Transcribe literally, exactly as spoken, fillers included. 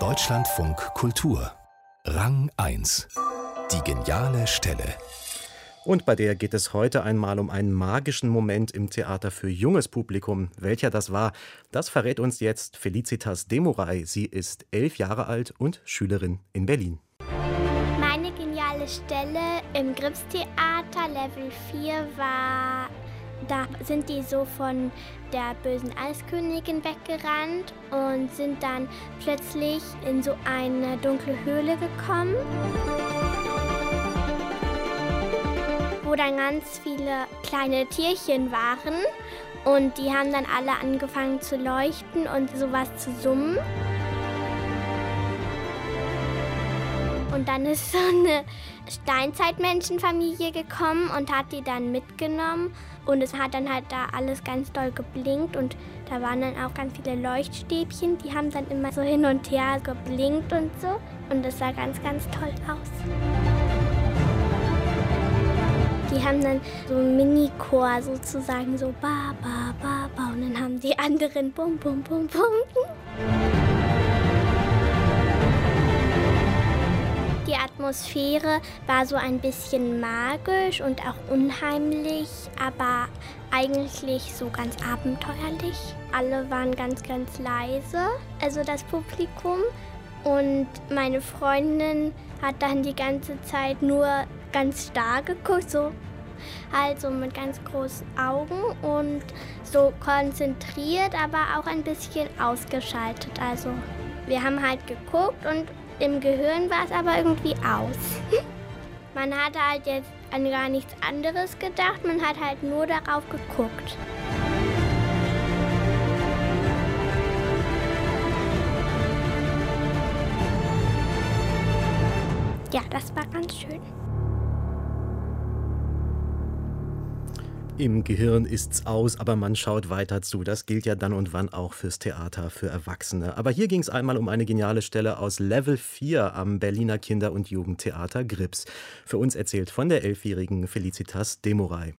Deutschlandfunk Kultur Rang eins. Die geniale Stelle. Und bei der geht es heute einmal um einen magischen Moment im Theater für junges Publikum. Welcher das war, das verrät uns jetzt Felicitas Demurray. Sie ist elf Jahre alt und Schülerin in Berlin. Meine geniale Stelle im Grips Theater Level vier war, da sind die so von der bösen Eiskönigin weggerannt und sind dann plötzlich in so eine dunkle Höhle gekommen, wo dann ganz viele kleine Tierchen waren und die haben dann alle angefangen zu leuchten und sowas zu summen. Und dann ist so eine Steinzeitmenschenfamilie gekommen und hat die dann mitgenommen. Und es hat dann halt da alles ganz doll geblinkt und da waren dann auch ganz viele Leuchtstäbchen. Die haben dann immer so hin und her geblinkt und so. Und das sah ganz, ganz toll aus. Die haben dann so einen Mini-Chor sozusagen, so ba, ba, ba, ba. Und dann haben die anderen bum, bum, bum, bum. Die Atmosphäre war so ein bisschen magisch und auch unheimlich, aber eigentlich so ganz abenteuerlich. Alle waren ganz, ganz leise, also das Publikum. Und meine Freundin hat dann die ganze Zeit nur ganz starr geguckt, so also mit ganz großen Augen und so konzentriert, aber auch ein bisschen ausgeschaltet. Also wir haben halt geguckt und im Gehirn war es aber irgendwie aus. Man hatte halt jetzt an gar nichts anderes gedacht, man hat halt nur darauf geguckt. Ja, das war ganz schön. Im Gehirn ist's aus, aber man schaut weiter zu. Das gilt ja dann und wann auch fürs Theater für Erwachsene. Aber hier ging es einmal um eine geniale Stelle aus Level vier am Berliner Kinder- und Jugendtheater Grips. Für uns erzählt von der elfjährigen Felicitas Demurray.